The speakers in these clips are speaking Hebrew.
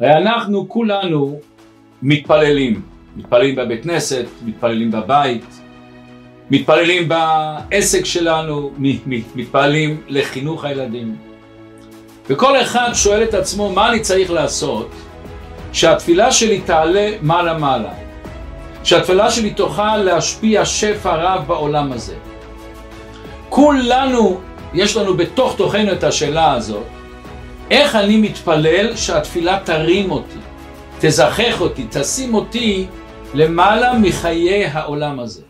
הרי אנחנו כולנו מתפללים. מתפללים בבית כנסת, מתפללים בבית, מתפללים בעסק שלנו, מתפללים לחינוך הילדים. וכל אחד שואל את עצמו מה אני צריך לעשות שהתפילה שלי תעלה מעלה מעלה. שהתפילה שלי תוכל להשפיע שפע רב בעולם הזה. כולנו, יש לנו בתוך תוכנו את השאלה הזאת, איך אני מתפלל שהתפילה תרים אותי, תזכך אותי, תשים אותי למעלה מחיי העולם הזה.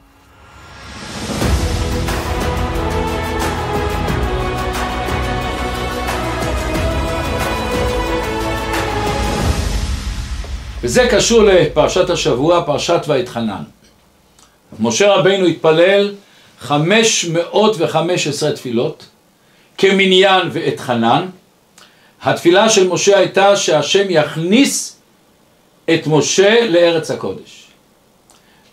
וזה קשור לפרשת השבוע, פרשת ואתחנן. משה רבנו התפלל 515 תפילות כמניין ואתחנן. התפילה של משה הייתה שהשם יכניס את משה לארץ הקודש.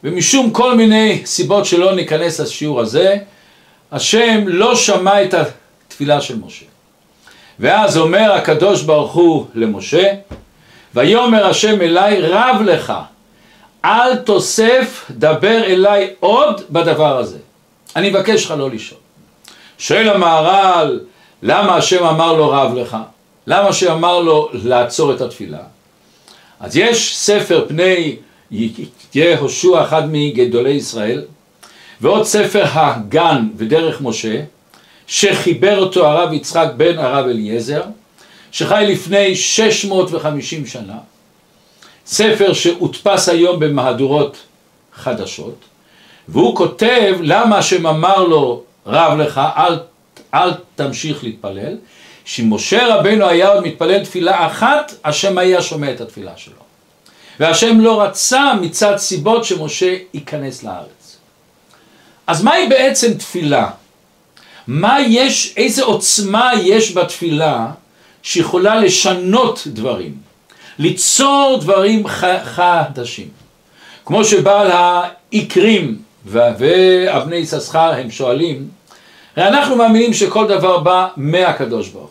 ומשום כל מיני סיבות שלא ניכנס לשיעור הזה, השם לא שמע את התפילה של משה. ואז אומר הקדוש ברוך הוא למשה, ויאמר השם אליי רב לך, אל תוסף דבר אליי עוד בדבר הזה. אני מבקש לך לא לשאול. שואל המהר"ל, למה השם אמר לו רב לך? למה שאמר לו לעצור את התפילה? אז יש ספר פני יהושע, אחד מגדולי ישראל, ועוד ספר הגן ודרך משה, שחיבר אותו הרב יצחק בן הרב אליעזר, שחי לפני 650 שנה, ספר שהודפס היום במהדורות חדשות, והוא כותב למה שאמר לו רב לך, אל תמשיך להתפלל, שמשה רבנו היה עוד מתפלל תפילה אחת, השם היה שומע את התפילה שלו. והשם לא רצה מצד סיבות שמשה ייכנס לארץ. אז מהי בעצם תפילה? מה יש, איזה עוצמה יש בתפילה שיכולה לשנות דברים, ליצור דברים חדשים. כמו שבעל העיקרים והבני איסה שחר הם שואלים, הרי אנחנו מאמינים שכל דבר בא מהקדוש ברוך הוא,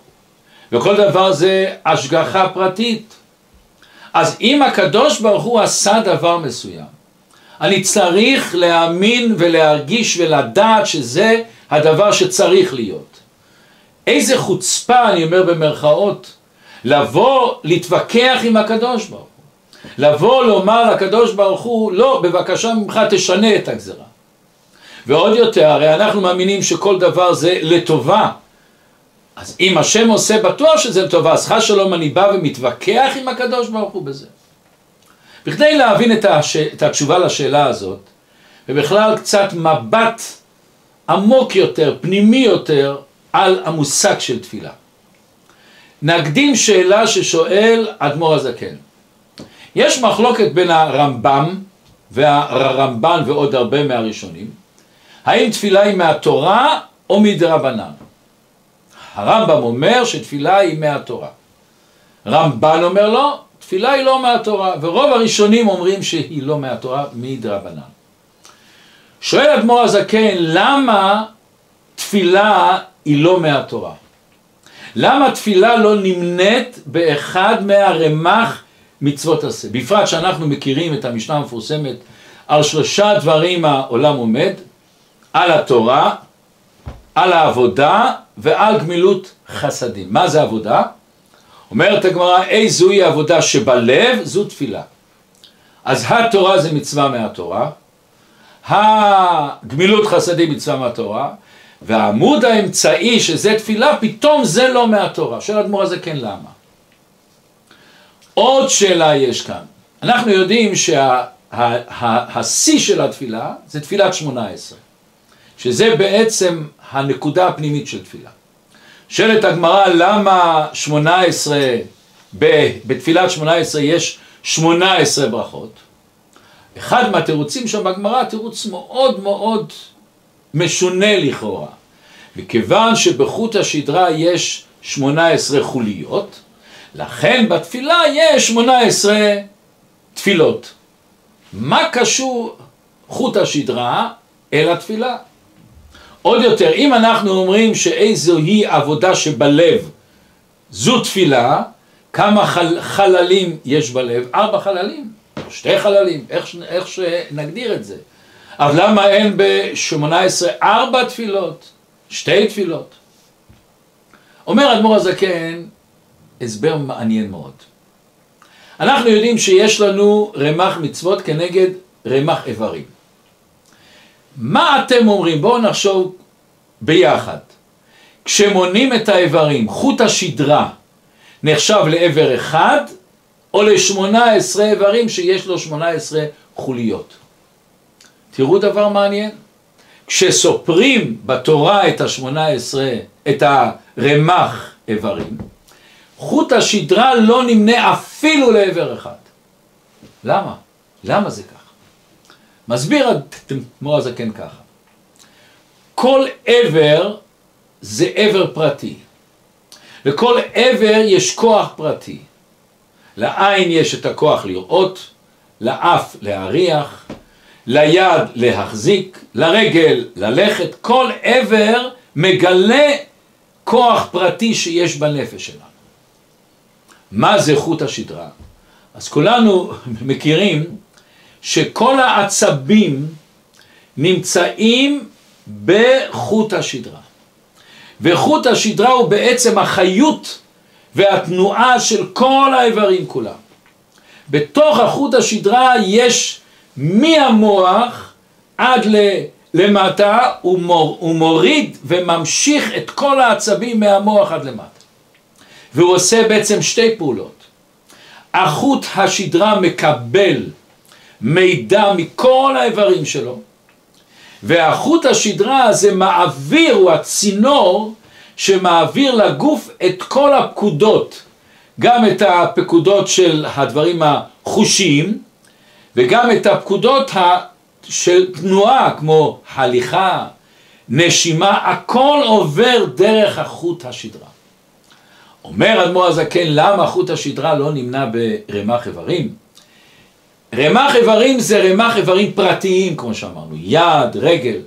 וכל דבר זה השגחה פרטית. אז אם הקדוש ברוך הוא עשה דבר מסוים, אני צריך להאמין ולהרגיש ולדעת שזה הדבר שצריך להיות. איזה חוצפה, אני אומר במרכאות, לבוא להתווכח עם הקדוש ברוך הוא, לבוא לומר לקדוש ברוך הוא, לא, בבקשה ממך תשנה את הגזרה. ועוד יותר, הרי אנחנו מאמינים שכל דבר זה לטובה. אז אם השם עושה בטוח שזה לטובה, אז חס שלום אני בא ומתווכח עם הקדוש ברוך הוא בזה. בכדי להבין את התשובה לשאלה הזאת, ובכלל קצת מבט עמוק יותר, פנימי יותר, על המושג של תפילה. נקדים שאלה ששואל אדמור הזקן. יש מחלוקת בין הרמב"ם והרמב"ן ועוד הרבה מהראשונים, האם תפילה היא מהתורה או מדרבנן? הרמב"ם אומר שתפילה היא מהתורה. רמב"ן אומר לא, תפילה היא לא מהתורה, ורוב הראשונים אומרים שהיא לא מהתורה, מדרבנן. שואל אדמור הזקן, למה תפילה היא לא מהתורה? למה תפילה לא נמנית באחד מהרמ"ח מצוות עשה? בפרט שאנחנו מכירים את המשנה המפורסמת על שלושה דברים העולם עומד, על התורה, על העבודה ועל גמילות חסדים. מה זה עבודה? אומרת הגמרא, איזו היא עבודה שבלב, זו תפילה. אז התורה זה מצווה מהתורה, הגמילות חסדים מצווה מהתורה, והעמוד האמצעי שזה תפילה, פתאום זה לא מהתורה. שאלה אדמור הזקן, למה? עוד שאלה יש כאן. אנחנו יודעים שהשיא של התפילה זה תפילת 18. שזה בעצם הנקודה הפנימית של תפילה. שאלת הגמרא, למה 18, בתפילת 18 יש 18 ברכות? אחד מהתירוצים שם בגמרא, תירוץ מאוד מאוד משונה לכאורה. מכיוון שבחוט השדרה יש 18 חוליות, לכן בתפילה יש 18 תפילות. מה קשור חוט השדרה אל התפילה? עוד יותר, אם אנחנו אומרים שאיזו היא עבודה שבלב, זו תפילה, כמה חללים יש בלב? 4 חללים, 2 חללים, איך שנגדיר את זה. אבל למה אין ב-18 4 תפילות, 2 תפילות? אומר אדמור הזקן הסבר מעניין מאוד. אנחנו יודעים שיש לנו רמ"ח מצוות כנגד רמ"ח איברים. מה אתם אומרים? בואו נחשוב ביחד. כשמונים את האיברים, חוט השדרה נחשב לעבר אחד, או ל-18 איברים שיש לו 18 חוליות. תראו דבר מעניין. כשסופרים בתורה את ה-18, את הרמ"ח איברים, חוט השדרה לא נמנה אפילו לעבר אחד. למה? למה זה ככה? מסביר אדמור הזקן ככה. כל עבר זה עבר פרטי. לכל עבר יש כוח פרטי. לעין יש את הכוח לראות, לאף להריח, ליד להחזיק, לרגל ללכת. כל עבר מגלה כוח פרטי שיש בנפש שלנו. מה זה חוט השדרה? אז כולנו מכירים שכל העצבים נמצאים בחוט השדרה. וחוט השדרה הוא בעצם החיות והתנועה של כל האיברים כולם. בתוך החוט השדרה יש מהמוח עד למטה, הוא מוריד וממשיך את כל העצבים מהמוח עד למטה. והוא עושה בעצם 2 פעולות. החוט השדרה מקבל מידע מכל האיברים שלו, והחוט השדרה הזה מעביר, הוא הצינור שמעביר לגוף את כל הפקודות, גם את הפקודות של הדברים החושיים, וגם את הפקודות של תנועה, כמו הליכה, נשימה, הכל עובר דרך החוט השדרה. אומר אדמור הזקן, למה חוט השדרה לא נמנה ברמ"ח איברים? רמ"ח איברים זה רמ"ח איברים פרטיים, כמו שאמרנו, יד, רגל.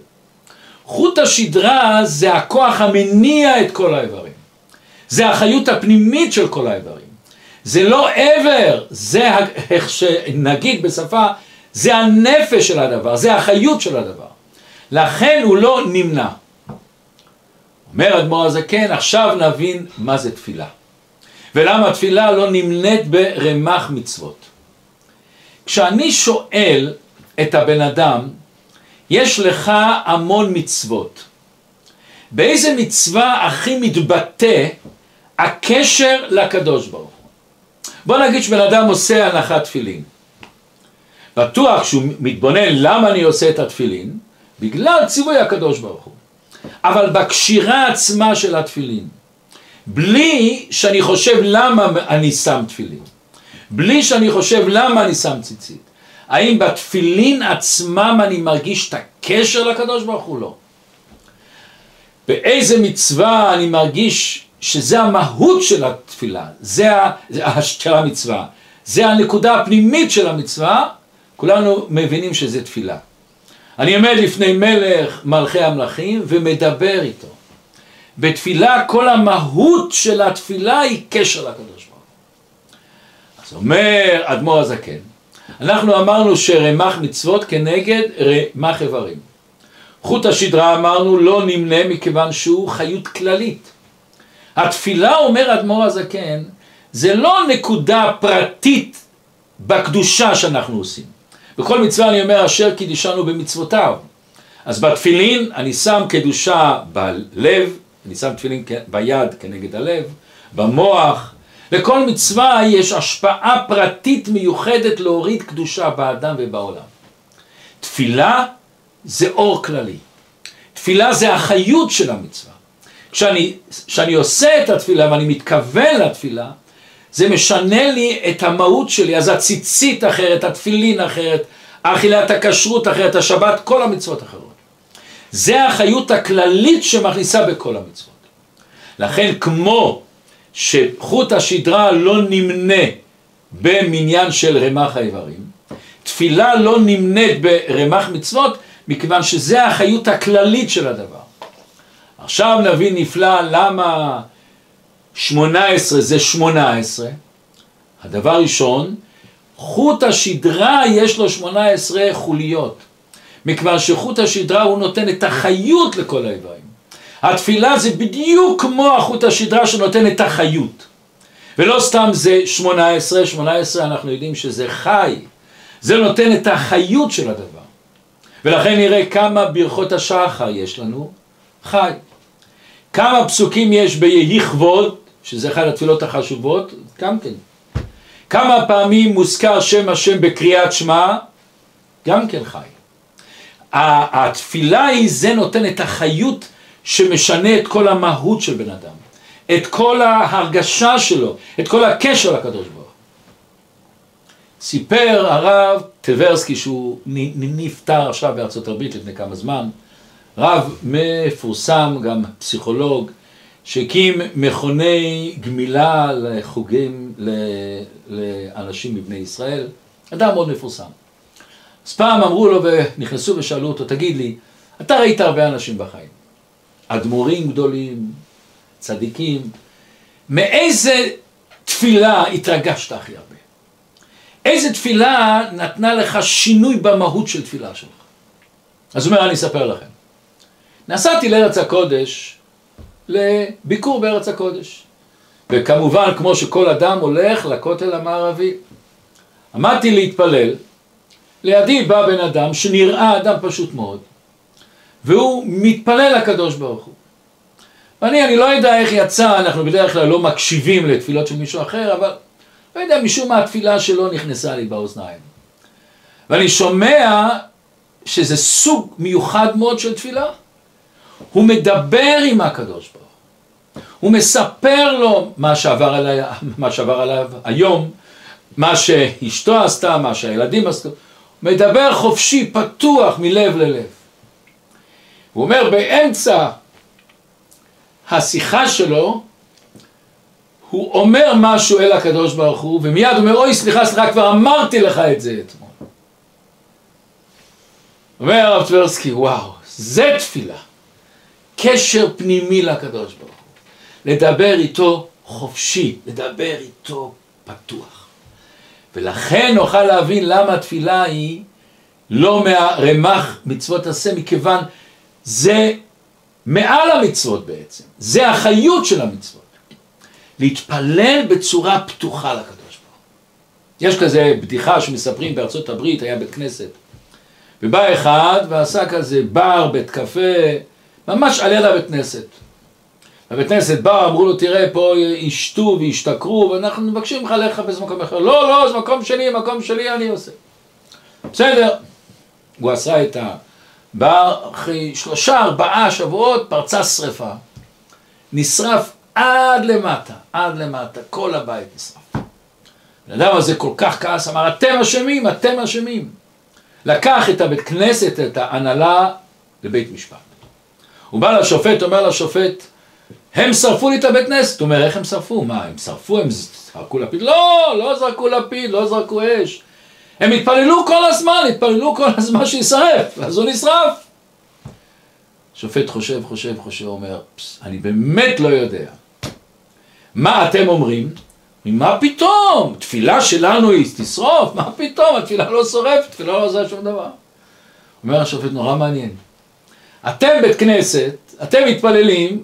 חוט השדרה זה הכוח המניע את כל האיברים. זה החיות הפנימית של כל האיברים. זה לא עבר, זה, איך שנגיד בשפה, זה הנפש של הדבר, זה החיות של הדבר. לכן הוא לא נמנע. אומר אדמור הזקן, עכשיו נבין מה זה תפילה. ולמה תפילה לא נמנית ברמ"ח מצוות. כשאני שואל את הבן אדם, יש לך המון מצוות. באיזה מצווה הכי מתבטא הקשר לקדוש ברוך הוא? בוא נגיד שבן אדם עושה הנחת תפילין. בטוח שהוא מתבונן למה אני עושה את התפילין, בגלל ציווי הקדוש ברוך הוא. אבל בקשירה עצמה של התפילין, בלי שאני חושב למה אני שם תפילין, בלי שאני חושב למה אני שם ציצית, האם בתפילין עצמם אני מרגיש את הקשר לקדוש ברוך הוא? לא. באיזה מצווה אני מרגיש שזה המהות של התפילה, של המצווה, זה הנקודה הפנימית של המצווה? כולנו מבינים שזה תפילה. אני עומד לפני מלך מלכי המלכים ומדבר איתו. בתפילה כל המהות של התפילה היא קשר לקדוש ברוך הוא. אז אומר אדמור הזקן, אנחנו אמרנו שרמ"ח מצוות כנגד רמ"ח איברים. חוט השדרה אמרנו לא נמנה מכיוון שהוא חיות כללית. התפילה, אומר אדמור הזקן, זה לא נקודה פרטית בקדושה שאנחנו עושים. בכל מצווה אני אומר אשר קידישנו במצוותיו. אז בתפילין אני שם קדושה בלב, אני שם תפילין ביד כנגד הלב, במוח. לכל מצווה יש השפעה פרטית מיוחדת להוריד קדושה באדם ובעולם. תפילה זה אור כללי. תפילה זה החיות של המצווה. כשאני עושה את התפילה ואני מתכוון לתפילה, זה משנה לי את המהות שלי. אז הציצית אחרת, התפילין אחרת, אכילת הכשרות אחרת, השבת, כל המצוות אחרות. זה החיות הכללית שמכניסה בכל המצוות. לכן כמו שחוט השדרה לא נמנה במניין של רמ"ח האיברים, תפילה לא נמנית ברמ"ח מצוות, מכיוון שזה החיות הכללית של הדבר. עכשיו נבין נפלא למה 18 זה 18, הדבר ראשון, חוט השדרה יש לו 18 חוליות, מכבר שחוט השדרה הוא נותן את החיות לכל האיברים. התפילה זה בדיוק כמו החוט השדרה שנותן את החיות. ולא סתם זה 18, 18 אנחנו יודעים שזה חי. זה נותן את החיות של הדבר. ולכן נראה כמה ברכות השחר יש לנו, חי. כמה פסוקים יש ביהי כבוד, שזה אחת התפילות החשובות, גם כן. כמה פעמים מוזכר שם השם בקריאת שמע, גם כן חי. התפילה היא זה נותן את החיות שמשנה את כל המהות של בן אדם, את כל ההרגשה שלו, את כל הקשר לקדוש ברוך. סיפר הרב טברסקי, שהוא נפטר עכשיו בארצות הברית לפני כמה זמן, רב מפורסם, גם פסיכולוג, שהקים מכוני גמילה לחוגים לאנשים מבני ישראל, אדם מאוד מפורסם. אז פעם אמרו לו ונכנסו ושאלו אותו, תגיד לי, אתה ראית הרבה אנשים בחיים, אדמו"רים גדולים, צדיקים, מאיזה תפילה התרגשת הכי הרבה? איזה תפילה נתנה לך שינוי במהות של תפילה שלך? אז הוא אומר, אני אספר לכם. נסעתי לארץ הקודש, לביקור בארץ הקודש, וכמובן כמו שכל אדם הולך לכותל המערבי. עמדתי להתפלל, לידי בא בן אדם שנראה אדם פשוט מאוד, והוא מתפלל לקדוש ברוך הוא. ואני לא יודע איך יצא, אנחנו בדרך כלל לא מקשיבים לתפילות של מישהו אחר, אבל לא יודע משום מה התפילה שלו נכנסה לי באוזניים. ואני שומע שזה סוג מיוחד מאוד של תפילה. הוא מדבר עם הקדוש ברוך הוא. הוא מספר לו מה שעבר עליו היום, מה שאשתו עשתה, מה שהילדים עשו. מדבר חופשי, פתוח, מלב ללב. הוא אומר, באמצע השיחה שלו, הוא אומר משהו אל הקדוש ברוך הוא, ומיד הוא אומר, אוי, סליחה, כבר אמרתי לך את זה אתמול. אומר הרב טברסקי, וואו, זה תפילה. קשר פנימי לקדוש ברוך הוא. לדבר איתו חופשי, לדבר איתו פתוח. ולכן נוכל להבין למה התפילה היא לא מהרמ"ח מצוות עשה, מכיוון זה מעל המצוות בעצם, זה החיות של המצוות. להתפלל בצורה פתוחה לקדוש ברוך הוא. יש כזה בדיחה שמספרים בארצות הברית, היה בית כנסת, ובא אחד ועשה כזה בר, בית קפה, ממש עלה לבית כנסת. לבית כנסת בא, אמרו לו, תראה, פה ישתו וישתכרו, ואנחנו מבקשים לך לחפש מקום אחר. לא, לא, זה מקום שלי, אני עושה. בסדר. הוא עשה את הבר, אחרי 3-4 שבועות, פרצה שריפה. נשרף עד למטה, כל הבית נשרף. האדם הזה כל כך כעס, אמר, אתם אשמים. לקח את הבית כנסת, את ההנהלה, לבית משפט. הוא בא לשופט, אומר לשופט, הם שרפו לי את הבית כנסת. הוא אומר, איך הם שרפו? מה, הם שרפו, הם זרקו לפיד? לא זרקו לפיד, לא זרקו אש. הם התפללו כל הזמן שישרף, אז הוא נשרף. שופט חושב, אומר, אני באמת לא יודע. מה אתם אומרים? מה פתאום? תפילה שלנו היא תשרוף, מה פתאום? התפילה לא שורפת, תפילה לא עושה שום דבר. אומר השופט, נורא מעניין. אתם בית כנסת, אתם מתפללים,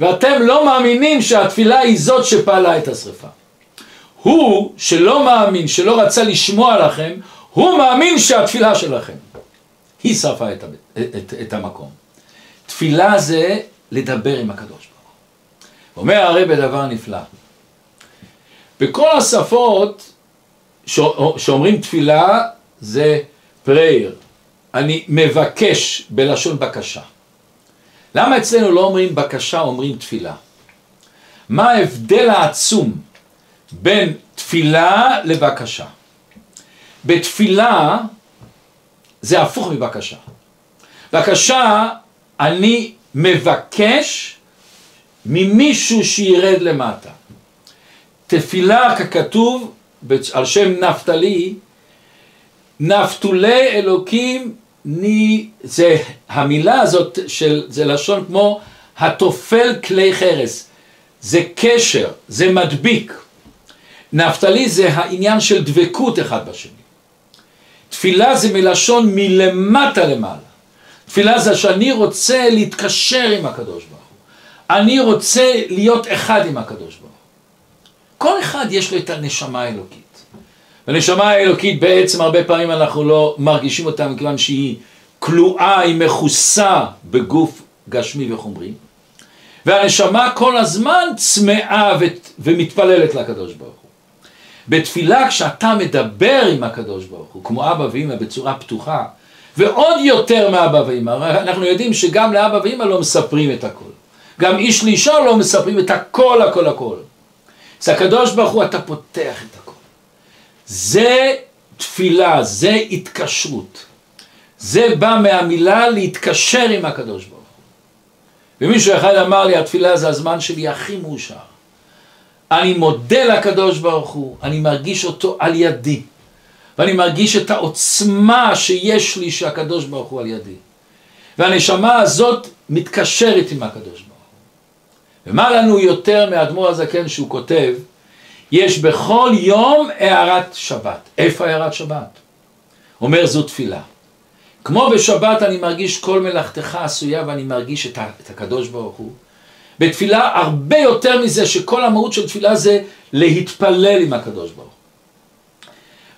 ואתם לא מאמינים שהתפילה היא זאת שפעלה את השריפה. הוא שלא מאמין, שלא רצה לשמוע לכם, הוא מאמין שהתפילה שלכם היא שרפה את המקום. תפילה זה לדבר עם הקדוש ברוך הוא. אומר הרב דבר נפלא. בכל השפות שאומרים תפילה זה prayer. אני מבקש בלשון בקשה. למה אצלנו לא אומרים בקשה, אומרים תפילה? מה ההבדל העצום בין תפילה לבקשה? בתפילה זה הפוך מבקשה. בקשה, אני מבקש ממישהו שירד למטה. תפילה ככתוב על שם נפתלי, נפתולי אלוקים, זה המילה הזאת של זה לשון כמו התופל כלי חרס. זה קשר, זה מדביק. נפתלי זה העניין של דבקות אחד בשני. תפילה זה מלשון מלמטה למעלה. תפילה זה שאני רוצה להתקשר עם הקדוש ברוך הוא. אני רוצה להיות אחד עם הקדוש ברוך הוא. כל אחד יש לו את הנשמה האלוקית. הנשמה האלוקית בעצם הרבה פעמים אנחנו לא מרגישים אותה, מכיוון שהיא כלואה, היא מכוסה בגוף גשמי וחומרי. והנשמה כל הזמן צמאה ומתפללת לקדוש ברוך הוא. בתפילה כשאתה מדבר עם הקדוש ברוך הוא, כמו אבא ואמא בצורה פתוחה, ועוד יותר מאבא ואמא, אנחנו יודעים שגם לאבא ואמא לא מספרים את הכל. גם איש לאישה לא מספרים את הכל, הכל, הכל. אז הקדוש ברוך הוא אתה פותח את הכל. זה תפילה, זה התקשרות. זה בא מהמילה להתקשר עם הקדוש ברוך הוא. ומישהו אחד אמר לי, התפילה זה הזמן שלי הכי מאושר. אני מודה לקדוש ברוך הוא, אני מרגיש אותו על ידי. ואני מרגיש את העוצמה שיש לי שהקדוש ברוך הוא על ידי. והנשמה הזאת מתקשרת עם הקדוש ברוך הוא. ומה לנו יותר מאדמור הזקן שהוא כותב, יש בכל יום הערת שבת. איפה הערת שבת? אומר זו תפילה. כמו בשבת אני מרגיש כל מלאכתך עשויה ואני מרגיש את הקדוש ברוך הוא. בתפילה הרבה יותר מזה שכל המהות של תפילה זה להתפלל עם הקדוש ברוך הוא.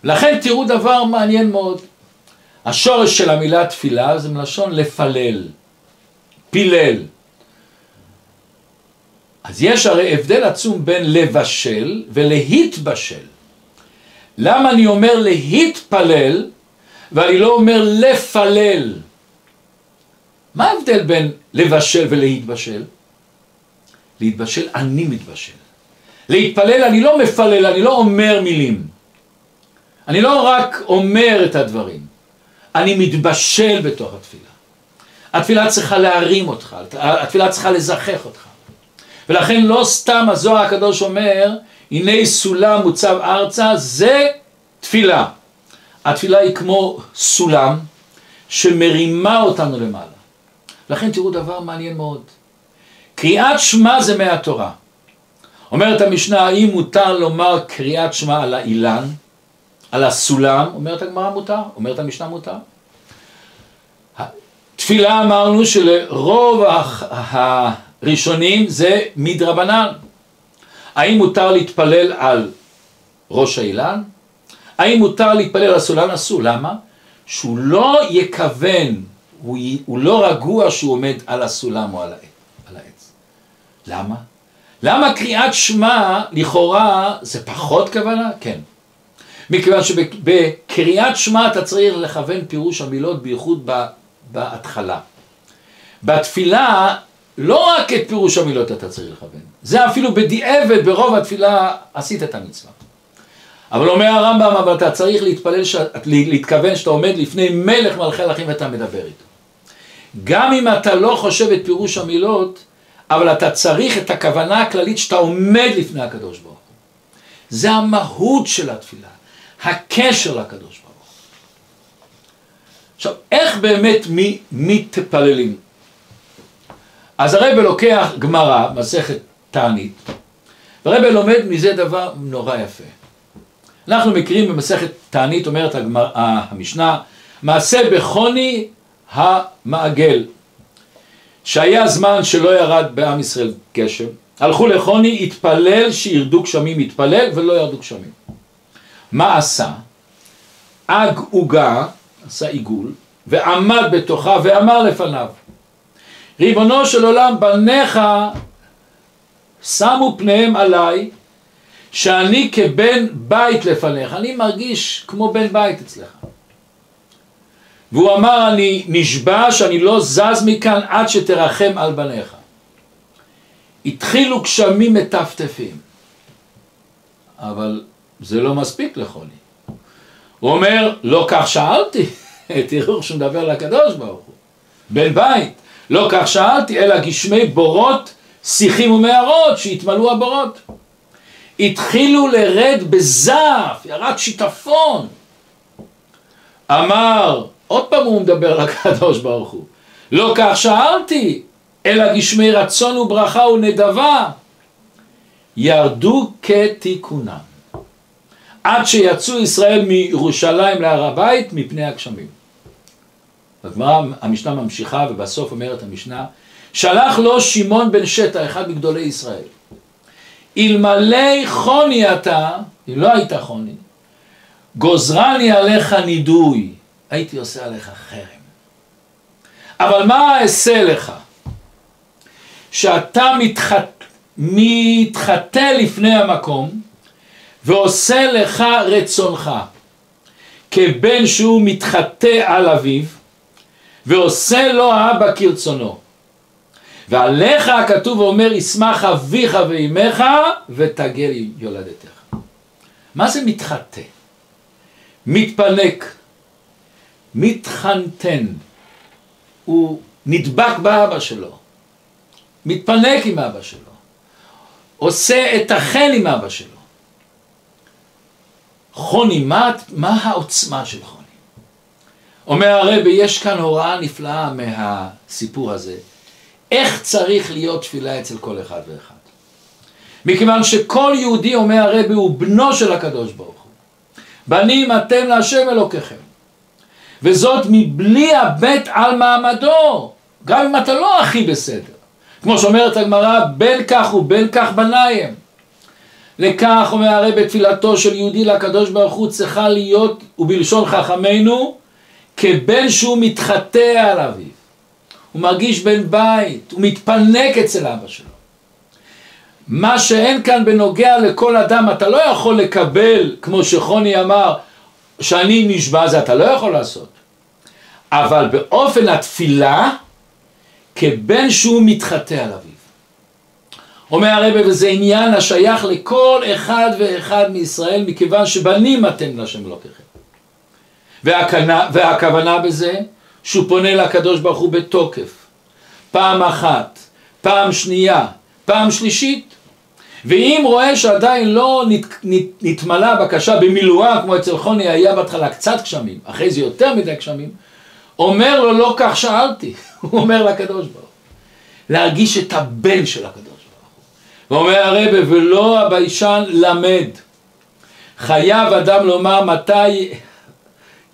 לכן תראו דבר מעניין מאוד. השורש של המילה תפילה זה מלשון לפלל, פילל. אז יש הרי הבדל עצום בין לבשל ולהתבשל. למה אני אומר להתפלל ואני לא אומר לפלל? מה ההבדל בין לבשל ולהתבשל? להתבשל, אני מתבשל. להתפלל, אני לא מפלל, אני לא אומר מילים. אני לא רק אומר את הדברים. אני מתבשל בתוך התפילה. התפילה צריכה להרים אותך, התפילה צריכה לזכך אותך. ולכן לא סתם הזוהר הקדוש אומר, הנה סולם מוצב ארצה, זה תפילה. התפילה היא כמו סולם שמרימה אותנו למעלה. לכן תראו דבר מעניין מאוד. קריאת שמע זה מהתורה. אומרת המשנה, האם מותר לומר קריאת שמע על האילן, על הסולם? אומרת הגמרא מותר, אומרת המשנה מותר. תפילה אמרנו שלרוב הראשונים זה מדרבנן. האם מותר להתפלל על ראש האילן? האם מותר להתפלל על הסולם? אסור. למה? שהוא לא יכוון, הוא לא רגוע שהוא עומד על הסולם או על העץ. למה? למה קריאת שמע לכאורה זה פחות כוונה? כן. מכיוון שבקריאת שמע אתה צריך לכוון פירוש המילות בייחוד בהתחלה. בתפילה לא רק את פירוש המילות אתה צריך לכוון. זה אפילו בדיעבד ברוב התפילה עשית את המצווה. אבל אומר הרמב"ם, אבל אתה צריך להתכוון שאתה עומד לפני מלך מלכי מלכים ואתה מדבר איתו. גם אם אתה לא חושב את פירוש המילות, אבל אתה צריך את הכוונה הכללית שאתה עומד לפני הקדוש ברוך הוא. זה המהות של התפילה, הקשר לקדוש ברוך הוא. עכשיו, איך באמת מתפללים? אז הרב לוקח גמרא, מסכת תענית, והרב לומד מזה דבר נורא יפה. אנחנו מכירים במסכת תענית, אומרת המשנה, מעשה בחוני המעגל, שהיה זמן שלא ירד בעם ישראל גשם, הלכו לחוני, התפלל שירדו גשמים, התפלל ולא ירדו גשמים. מה עשה? אג עוגה, עשה עיגול, ועמד בתוכה ואמר לפניו, ריבונו של עולם, בניך שמו פניהם עליי, שאני כבן בית לפניך, אני מרגיש כמו בן בית אצלך. והוא אמר, אני נשבע שאני לא זז מכאן עד שתרחם על בניך. התחילו גשמים מטפטפים, אבל זה לא מספיק לחוני. הוא אומר, לא כך שאלתי, תראו שמדבר לקדוש ברוך הוא, בן בית, לא כך שאלתי, אלא גשמי בורות, שיחים ומערות, שהתמלאו הבורות. התחילו לרד בזף, ירד שיטפון. אמר, עוד פעם הוא מדבר לקדוש ברוך הוא, לא כך שאלתי, אלא גשמי רצון וברכה ונדבה, ירדו כתיקונם. עד שיצאו ישראל מירושלים להר הבית מפני הגשמים. הגמרא, המשנה ממשיכה, ובסוף אומרת המשנה, שלח לו שמעון בן שטח, אחד מגדולי ישראל, אלמלא חוני אתה, אם לא היית חוני, גוזרני עליך נידוי, הייתי עושה עליך חרם. אבל מה אעשה לך? שאתה מתחטא לפני המקום, ועושה לך רצונך, כבן שהוא מתחטא על אביו, ועושה לו האבא כרצונו. ועליך הכתוב אומר, ישמח אביך ואימך, ותגל יולדתך. מה זה מתחטא? מתפנק, מתחנתן, הוא נדבק באבא שלו, מתפנק עם אבא שלו, עושה את החן עם אבא שלו. חוני, מה העוצמה של חוני? אומר הרבי, יש כאן הוראה נפלאה מהסיפור הזה, איך צריך להיות תפילה אצל כל אחד ואחד. מכיוון שכל יהודי, אומר הרבי, הוא בנו של הקדוש ברוך הוא. בנים אתם להשם אלוקיכם. וזאת מבלי הבית על מעמדו, גם אם אתה לא הכי בסדר. כמו שאומרת הגמרא, בין כך ובין כך בניים. לכך אומר הרבי, תפילתו של יהודי לקדוש ברוך הוא צריכה להיות, ובלשון חכמינו, כבן שהוא מתחטא על אביו. הוא מרגיש בן בית, הוא מתפנק אצל אבא שלו. מה שאין כאן בנוגע לכל אדם, אתה לא יכול לקבל, כמו שחוני אמר, שאני נשבע, זה אתה לא יכול לעשות. אבל באופן התפילה, כבן שהוא מתחטא על אביו. אומר הרבי, וזה עניין השייך לכל אחד ואחד מישראל, מכיוון שבנים אתם להשם אלוקיכם. והכוונה בזה, שהוא פונה לקדוש ברוך הוא בתוקף. פעם אחת, פעם שנייה, פעם שלישית. ואם רואה שעדיין לא נתמלה בקשה במילואה, כמו אצל חוני היה בהתחלה קצת גשמים, אחרי זה יותר מדי גשמים, אומר לו, לא כך שאלתי. הוא אומר לקדוש ברוך הוא, להרגיש את הבן של הקדוש ברוך הוא. ואומר הרבי, ולא הביישן למד. חייב אדם לומר מתי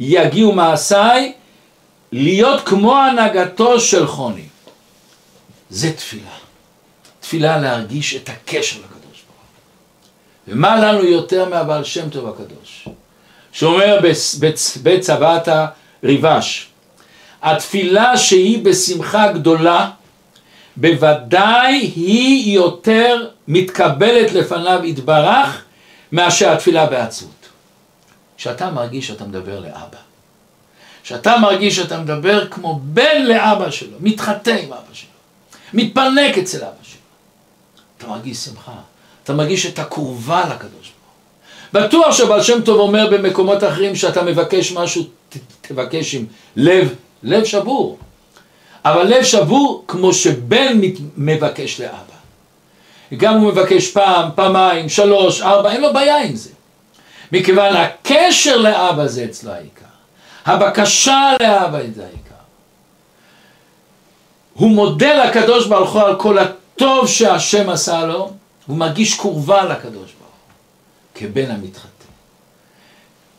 יגיעו מעשיי, להיות כמו הנהגתו של חוני. זה תפילה. תפילה להרגיש את הקשר לקדוש ברוך הוא. ומה לנו יותר מהבעל שם טוב הקדוש? שאומר בצוואת הריבש, התפילה שהיא בשמחה גדולה, בוודאי היא יותר מתקבלת לפניו יתברך, מאשר התפילה בעצות. כשאתה מרגיש שאתה מדבר לאבא, שאתה מרגיש שאתה מדבר כמו בן לאבא שלו, מתחטא עם אבא שלו, מתפנק אצל אבא שלו, אתה מרגיש שמחה, אתה מרגיש את הקורבה לקדוש ברוך הוא. בטוח שבעל שם טוב אומר במקומות אחרים, שאתה מבקש משהו, תבקש עם לב שבור. אבל לב שבור כמו שבן מבקש לאבא. גם הוא מבקש פעם, פעמיים, שלוש, ארבע, אין לו בעיה עם זה. מכיוון הקשר לאבא זה אצלו העיקר. הבקשה לאבא זה העיקר. הוא מודה לקדוש ברוך הוא על כל הטוב שהשם עשה לו, הוא מרגיש קורבה לקדוש ברוך הוא, כבן המתחטא.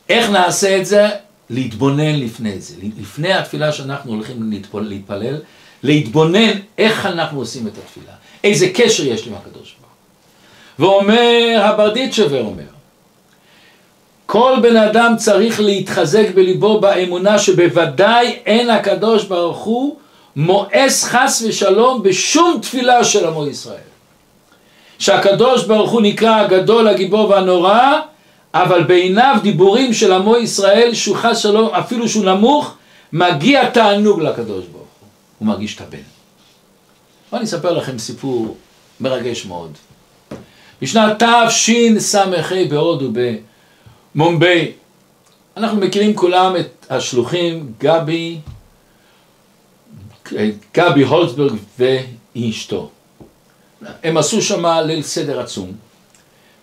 איך נעשה את זה? להתבונן לפני זה, לפני התפילה שאנחנו הולכים להתפלל, להתבונן איך אנחנו עושים את התפילה, איזה קשר יש לי עם הקדוש ברוך הוא. ואומר הברדיצ'ובה, אומר, כל בן אדם צריך להתחזק בליבו באמונה שבוודאי אין הקדוש ברוך הוא מואס חס ושלום בשום תפילה של עמו ישראל. שהקדוש ברוך הוא נקרא הגדול, הגיבור והנורא, אבל בעיניו דיבורים של עמו ישראל, שהוא חס שלום, אפילו שהוא נמוך, מגיע תענוג לקדוש ברוך הוא. הוא מרגיש את הבן. ואני אספר לכם סיפור מרגש מאוד. בשנת תשס"ה בהודו, במומביי, אנחנו מכירים כולם את השלוחים גבי הולסברג ואשתו. הם עשו שמה ליל סדר עצום,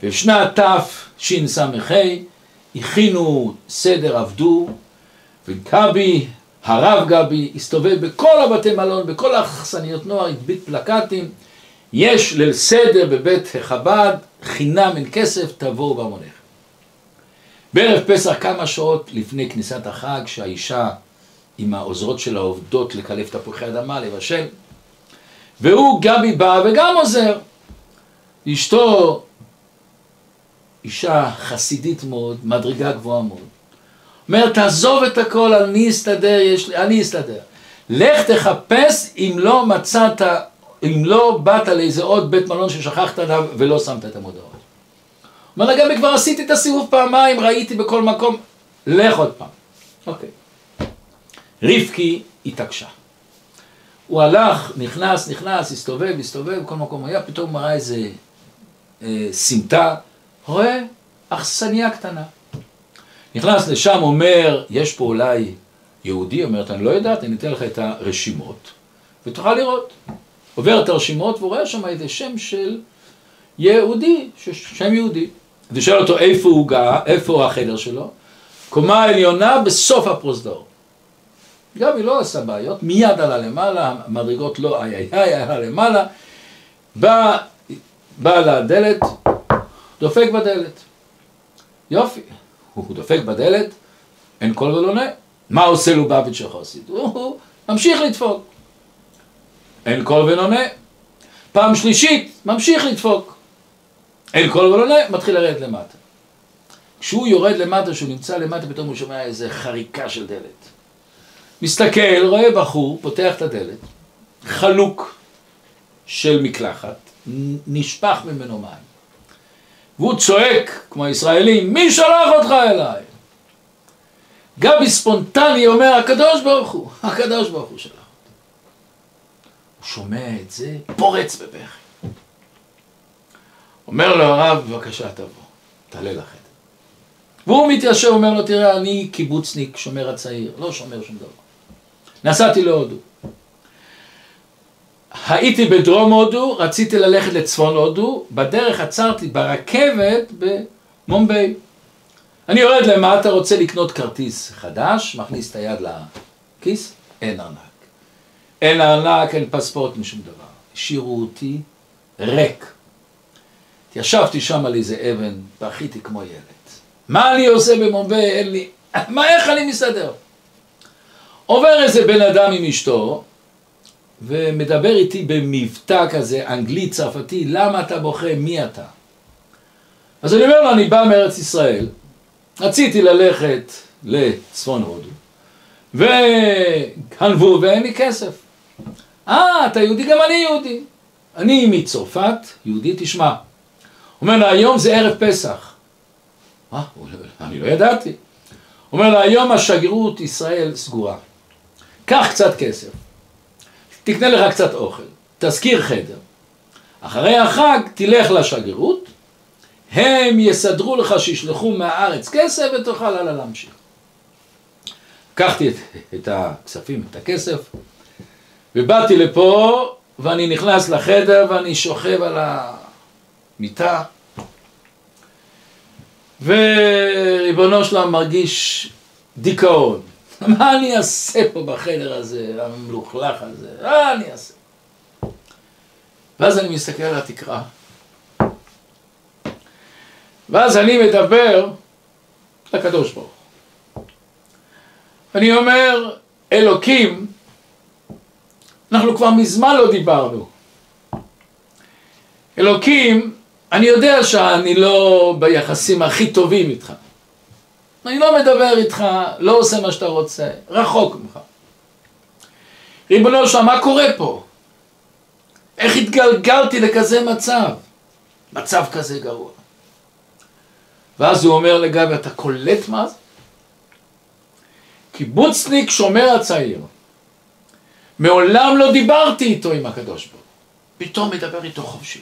ובשנת תשס"ה הכינו סדר, עבדו, וגבי, הרב גבי, הסתובב בכל הבתי מלון, בכל האכסניות נוער, הדביק פלקטים, יש ליל סדר בבית החב"ד, חינם אין כסף, תבואו בהמוניכם. בערב פסח, כמה שעות לפני כניסת החג, שהאישה עם העוזרות שלה עובדות לקלף תפוחי אדמה, לבשל, והוא גבי בא וגם עוזר. אשתו אישה חסידית מאוד, מדרגה גבוהה מאוד. אומר, תעזוב את הכל, אני אסתדר, אני אסתדר. לך תחפש אם לא מצאת, אם לא באת לאיזה עוד בית מלון ששכחת עליו ולא שמת את המודעות. אומר לה, גבי, כבר עשיתי את הסיבוב פעמיים, ראיתי בכל מקום, לך עוד פעם. אוקיי. רבקי התעקשה. הוא הלך, נכנס, הסתובב, בכל מקום היה, פתאום ראה איזה סמטה, רואה אכסניה קטנה. נכנס לשם, אומר, יש פה אולי יהודי, אומרת, אני לא יודעת, אני אתן לך את הרשימות, ותוכל לראות. עובר את הרשימות, והוא רואה שם איזה שם של יהודי, שם יהודי. ושאל אותו איפה הוא גאה, איפה החדר שלו, קומה העליונה בסוף הפרוזדור. גבי לא עשה בעיות, מיד עלה למעלה, המדרגות לא עלה למעלה, בא לדלת, דופק בדלת. יופי, הוא דופק בדלת, אין קול ולונה. מה עושה לובביץ' החסיד? הוא ממשיך לדפוק. אין קול ולונה. פעם שלישית, ממשיך לדפוק. אין קול ולונה, מתחיל לרדת למטה. כשהוא יורד למטה, כשהוא נמצא למטה, פתאום הוא שומע איזה חריקה של דלת. מסתכל, רואה בחור, פותח את הדלת, חלוק של מקלחת, נשפך ממנו מים. והוא צועק, כמו הישראלים, מי שלח אותך אליי? גבי ספונטני אומר, הקדוש ברוך הוא שלח אותי. הוא שומע את זה, פורץ בבכי. אומר לו הרב, בבקשה תבוא, תעלה לכם. והוא מתיישב, אומר לו, תראה, אני קיבוצניק, שומר הצעיר, לא שומר שום דבר. נסעתי להודו. הייתי בדרום הודו, רציתי ללכת לצפון הודו, בדרך עצרתי ברכבת במומביי. אני יורד למטה, רוצה לקנות כרטיס חדש, מכניס את היד לכיס, אין ארנק. אין ארנק, אין פספורט, אין שום דבר. השאירו אותי ריק. ישבתי שם על איזה אבן, בכיתי כמו ילד. מה אני עושה במומביי? אין לי... איך אני מסתדר? עובר איזה בן אדם עם אשתו, ומדבר איתי במבטא כזה, אנגלית, צרפתי, למה אתה בוכה, מי אתה? אז אני אומר לו, אני בא מארץ ישראל, רציתי ללכת לצפון הודו, וגנבו ואין לי כסף. אתה יהודי, גם אני יהודי. אני מצרפת, יהודי, תשמע. אומר לה, היום זה ערב פסח. מה? אני לא ידעתי. אומר לה, היום השגרירות ישראל סגורה. קח קצת כסף. תקנה לך קצת אוכל, תזכיר חדר. אחרי החג תלך לשגרירות, הם יסדרו לך שישלחו מהארץ כסף ותוכל הלאה להמשיך. לקחתי את הכספים, את הכסף, ובאתי לפה ואני נכנס לחדר ואני שוכב על המיטה. וריבונו שלם מרגיש דיכאון. מה אני אעשה פה בחדר הזה, המלוכלך הזה? מה אני אעשה? ואז אני מסתכל על התקרה. ואז אני מדבר לקדוש ברוך. אני אומר, אלוקים, אנחנו כבר מזמן לא דיברנו. אלוקים, אני יודע שאני לא ביחסים הכי טובים איתך. אני לא מדבר איתך, לא עושה מה שאתה רוצה, רחוק ממך. ריבונו שם, מה קורה פה? איך התגלגלתי לכזה מצב? מצב כזה גרוע. ואז הוא אומר לגבי, אתה קולט מה זה? קיבוצניק שומר הצעיר. מעולם לא דיברתי איתו עם הקדוש ברוך. פתאום מדבר איתו חופשי.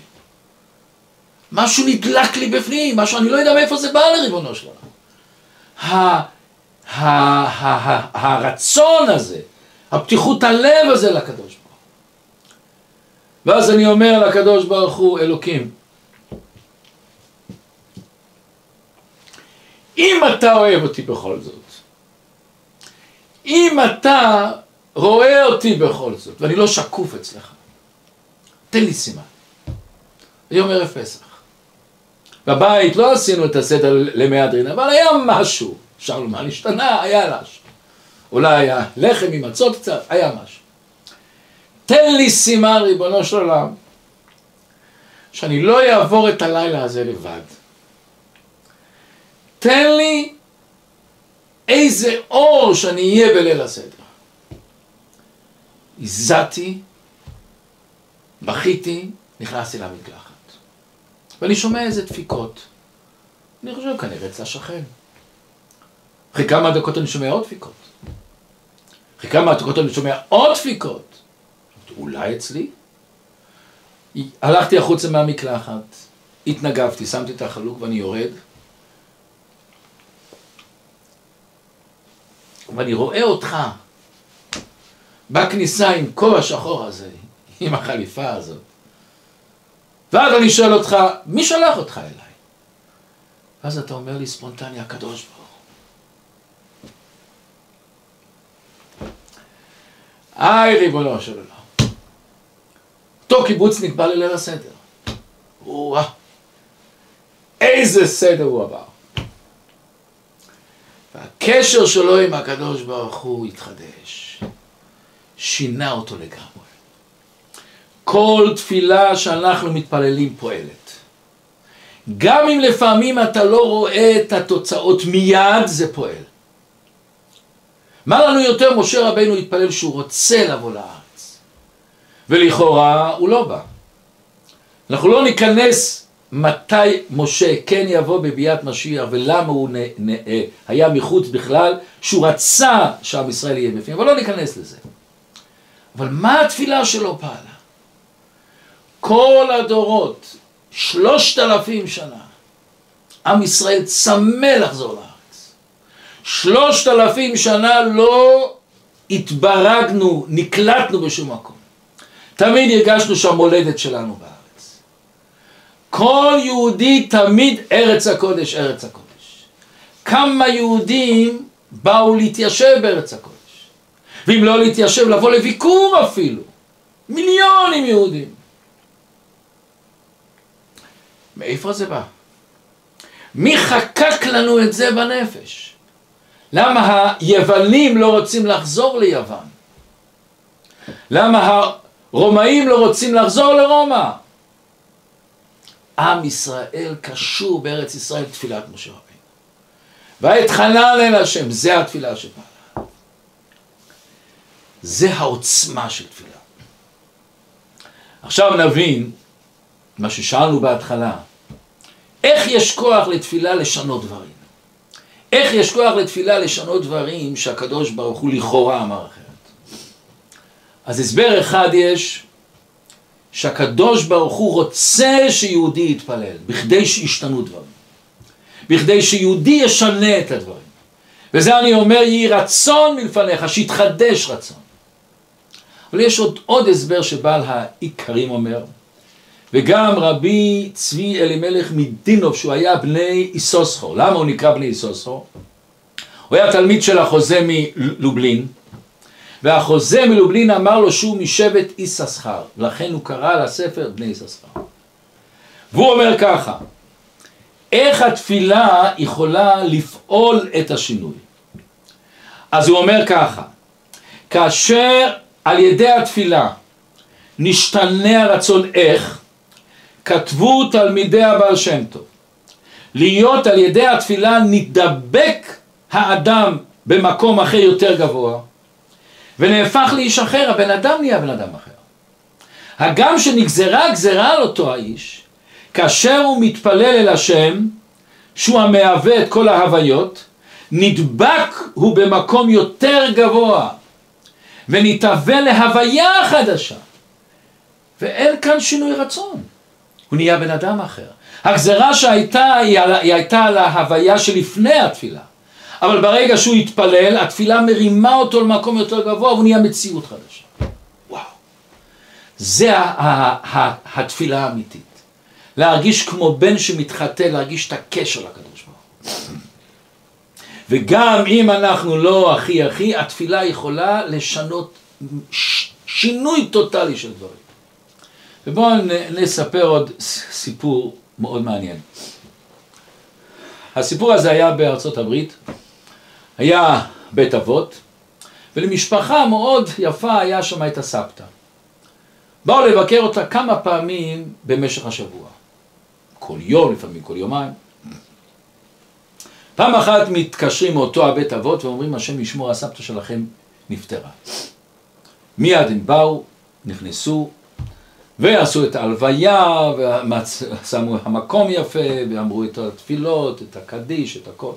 משהו נדלק לי בפנים, משהו, אני לא יודע מאיפה זה בא לריבונו שלנו. הרצון הזה, הפתיחות הלב הזה לקדוש ברוך הוא. ואז אני אומר לקדוש ברוך הוא, אלוקים, אם אתה אוהב אותי בכל זאת, אם אתה רואה אותי בכל זאת, ואני לא שקוף אצלך, תן לי סימן. היום ערב פסח. בבית לא עשינו את הסדר למהדרין, אבל היה משהו, אפשר לומר, השתנה, היה משהו. אולי היה לחם עם מצות קצת, היה משהו. תן לי סימן, ריבונו של עולם, שאני לא יעבור את הלילה הזה לבד. תן לי איזה אור שאני אהיה בליל הסדר. הזעתי, בכיתי, נכנסתי למקלחת. ואני שומע איזה דפיקות. אני חושב כנראה אצל השכן. אחרי כמה דקות אני שומע עוד דפיקות. אחרי כמה דקות אני שומע עוד דפיקות. אולי אצלי? הלכתי החוצה מהמקלחת, התנגבתי, שמתי את החלוק ואני יורד. ואני רואה אותך בכניסה עם כובע שחור הזה, עם החליפה הזאת. ואז אני שואל אותך, מי שלח אותך אליי? ואז אתה אומר לי ספונטני, הקדוש ברוך הוא. היי ריבונו של עולם. אותו קיבוץ נקבע לליל הסדר. וואה, איזה סדר הוא עבר. והקשר שלו עם הקדוש ברוך הוא התחדש. שינה אותו לגמרי. כל תפילה שאנחנו מתפללים פועלת. גם אם לפעמים אתה לא רואה את התוצאות מיד, זה פועל. מה לנו יותר? משה רבנו התפלל שהוא רוצה לבוא לארץ. ולכאורה הוא לא בא. אנחנו לא ניכנס מתי משה כן יבוא בביאת משיח ולמה הוא היה מחוץ בכלל, שהוא רצה שעם ישראל יהיה בפנים, אבל לא ניכנס לזה. אבל מה התפילה שלו פעלה? כל הדורות, 3,000 שנה, עם ישראל צמא לחזור לארץ. 3,000 שנה לא התברגנו, נקלטנו בשום מקום. תמיד הרגשנו שהמולדת שלנו בארץ. כל יהודי תמיד ארץ הקודש, ארץ הקודש. כמה יהודים באו להתיישב בארץ הקודש. ואם לא להתיישב, לבוא לביקור אפילו. מיליונים יהודים. מאיפה זה בא? מי חקק לנו את זה בנפש? למה היוונים לא רוצים לחזור ליוון? למה הרומאים לא רוצים לחזור לרומא? עם ישראל קשור בארץ ישראל תפילת משה רבנו. ואתחנן אל השם, זה התפילה שבאה. זה העוצמה של תפילה. עכשיו נבין מה ששאלנו בהתחלה, איך יש כוח לתפילה לשנות דברים? איך יש כוח לתפילה לשנות דברים שהקדוש ברוך הוא לכאורה אמר אחרת? אז הסבר אחד יש, שהקדוש ברוך הוא רוצה שיהודי יתפלל, בכדי שישתנו דברים, בכדי שיהודי ישנה את הדברים. וזה אני אומר, יהי רצון מלפניך, שיתחדש רצון. אבל יש עוד הסבר שבעל העיקרים אומר, וגם רבי צבי אלימלך מדינוב, שהוא היה בני איסה שחר. למה הוא נקרא בני איסה שחר? הוא היה תלמיד של החוזה מלובלין, והחוזה מלובלין אמר לו שהוא משבט איסה שחר, לכן הוא קרא לספר בני איסה שחר. והוא אומר ככה, איך התפילה יכולה לפעול את השינוי? אז הוא אומר ככה, כאשר על ידי התפילה נשתנה הרצון איך, כתבו תלמידי הבעל שם טוב, להיות על ידי התפילה נדבק האדם במקום אחר יותר גבוה, ונהפך לאיש אחר, הבן אדם נהיה בן אדם אחר. הגם שנגזרה גזרה על אותו האיש, כאשר הוא מתפלל אל השם, שהוא המהווה את כל ההוויות, נדבק הוא במקום יותר גבוה, ונתהווה להוויה חדשה, ואין כאן שינוי רצון. הוא נהיה בן אדם אחר. הגזרה שהייתה, היא הייתה על ההוויה שלפני התפילה. אבל ברגע שהוא התפלל, התפילה מרימה אותו למקום יותר גבוה, והוא נהיה מציאות חדשה. וואו. זה התפילה האמיתית. להרגיש כמו בן שמתחתן, להרגיש את הקשר לקדוש ברוך הוא. וגם אם אנחנו לא הכי, התפילה יכולה לשנות שינוי טוטלי של דברים. ובואו נספר עוד סיפור מאוד מעניין. הסיפור הזה היה בארצות הברית, היה בית אבות, ולמשפחה מאוד יפה היה שם את הסבתא. באו לבקר אותה כמה פעמים במשך השבוע, כל יום, לפעמים כל יומיים. פעם אחת מתקשרים מאותו הבית אבות ואומרים, השם ישמור, הסבתא שלכם נפטרה. מיד הם באו, נכנסו, ועשו את ההלוויה, ושמו המקום יפה, ואמרו את התפילות, את הקדיש, את הכל.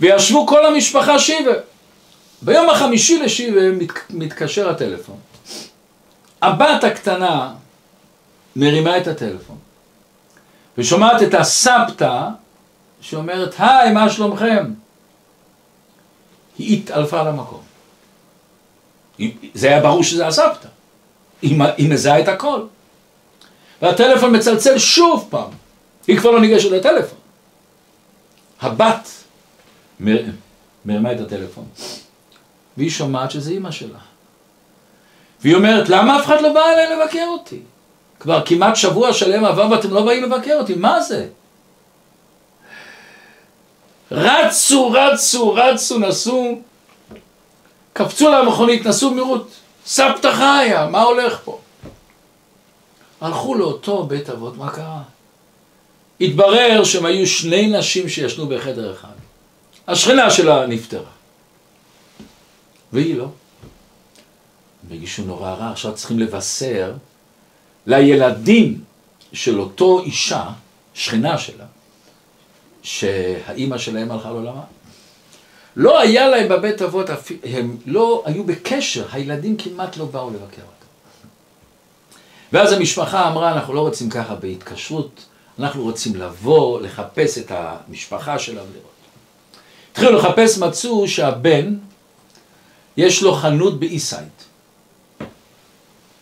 וישבו כל המשפחה שיבה. ביום החמישי לשיבה מתקשר הטלפון. הבת הקטנה מרימה את הטלפון, ושומעת את הסבתא שאומרת, היי, מה שלומכם? היא התעלפה למקום. זה היה ברור שזה הסבתא. היא מזהה את הכל. והטלפון מצלצל שוב פעם. היא כבר לא ניגשת לטלפון. הבת מרימה את הטלפון, והיא שומעת שזה אמא שלה. והיא אומרת, למה אף אחד לא בא אליי לבקר אותי? כבר כמעט שבוע שלם עבר ואתם לא באים לבקר אותי, מה זה? רצו, נסו, קפצו למכונית, נסו מירות. סבתא חיה, מה הולך פה? הלכו לאותו בית אבות, מה קרה? התברר שהם היו שני נשים שישנו בחדר אחד. השכנה שלה נפטרה. והיא לא. מגישו נורא רע, עכשיו צריכים לבשר לילדים של אותו אישה, שכנה שלה, שהאימא שלהם הלכה לעולמה. לא היה להם בבית אבות, הם לא היו בקשר, הילדים כמעט לא באו לבקר אותם. ואז המשפחה אמרה, אנחנו לא רוצים ככה בהתקשרות, אנחנו רוצים לבוא, לחפש את המשפחה שלה ולראות. התחילו לחפש, מצאו שהבן, יש לו חנות באיסייד.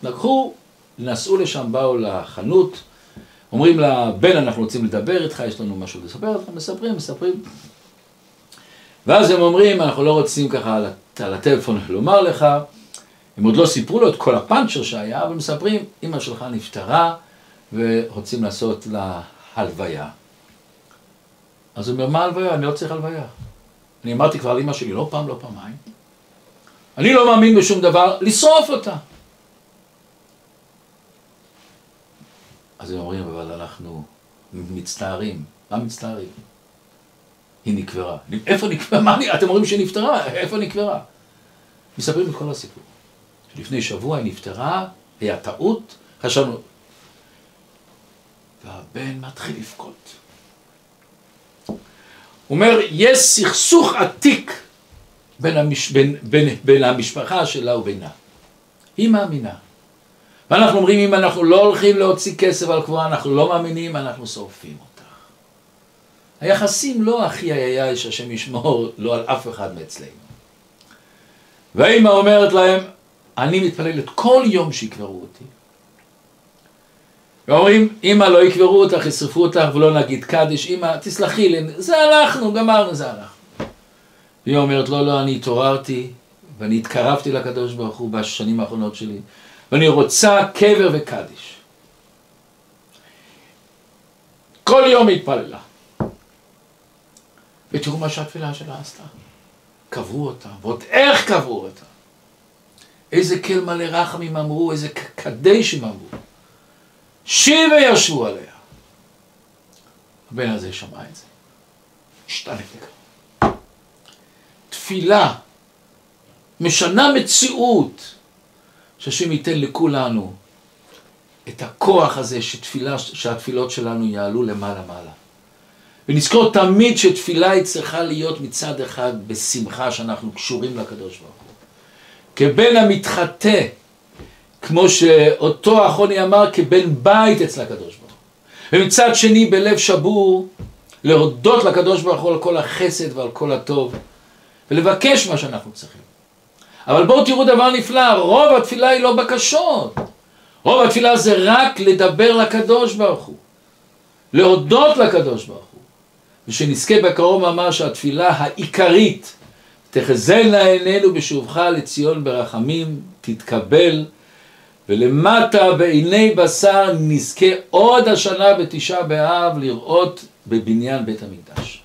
לקחו, נסעו לשם, באו לחנות, אומרים לבן, אנחנו רוצים לדבר איתך, יש לנו משהו לספר איתך, מספרים. ואז הם אומרים, אנחנו לא רוצים ככה על הטלפון לומר לך, הם עוד לא סיפרו לו את כל הפאנצ'ר שהיה, אבל מספרים, אמא שלך נפטרה, ורוצים לעשות לה הלוויה. אז הוא אומר, מה הלוויה? אני לא צריך הלוויה. אני אמרתי כבר לאמא שלי, לא פעם, לא פעמיים. אני לא מאמין בשום דבר, לשרוף אותה. אז הם אומרים, אבל אנחנו מצטערים. מה מצטערים? היא נקברה. איפה נקברה? אתם אומרים שהיא נפטרה? איפה נקברה? מספרים את כל הסיפור. לפני שבוע היא נפטרה, היה טעות, חשבנו. והבן מתחיל לבכות. הוא אומר, יש סכסוך עתיק בין המשפחה שלה ובינה. היא מאמינה. ואנחנו אומרים, אם אנחנו לא הולכים להוציא כסף על קבועה, אנחנו לא מאמינים, אנחנו שורפים אותך. היחסים לא הכי היה שהשם ישמור, לא על אף אחד מאצלנו. והאמא אומרת להם, אני מתפללת כל יום שיקברו אותי. ואומרים, אמא, לא יקברו אותך, ישרפו אותך ולא נגיד קדש, אמא, תסלחי לי, זה הלכנו, גמרנו, זה הלכנו. והיא אומרת, לא, לא, אני התעוררתי, ואני התקרבתי לקדוש ברוך הוא בשנים האחרונות שלי, ואני רוצה קבר וקדש. כל יום התפללה. ותראו מה שהתפילה שלה עשתה. קברו אותה, ועוד איך קברו אותה. איזה כל מלא רחמים אמרו, איזה קדשים אמרו. שיבה ישבו עליה. הבן הזה שמע את זה. השתנף לכאן. תפילה משנה מציאות. שהשם ייתן לכולנו את הכוח הזה שהתפילות שלנו יעלו למעלה. ונזכור תמיד שתפילה היא צריכה להיות מצד אחד בשמחה שאנחנו קשורים לקדוש ברוך הוא. כבן המתחטא, כמו שאותו החוני אמר, כבן בית אצל הקדוש ברוך הוא. ומצד שני בלב שבור, להודות לקדוש ברוך הוא על כל החסד ועל כל הטוב, ולבקש מה שאנחנו צריכים. אבל בואו תראו דבר נפלא, רוב התפילה היא לא בקשות. רוב התפילה זה רק לדבר לקדוש ברוך הוא. להודות לקדוש ברוך הוא. ושנזכה בקרוב ממש שהתפילה העיקרית, תחזינה עינינו בשובך לציון ברחמים, תתקבל. ולמטה בעיני בשר נזכה עוד השנה בתשעה באב לראות בבניין בית המקדש.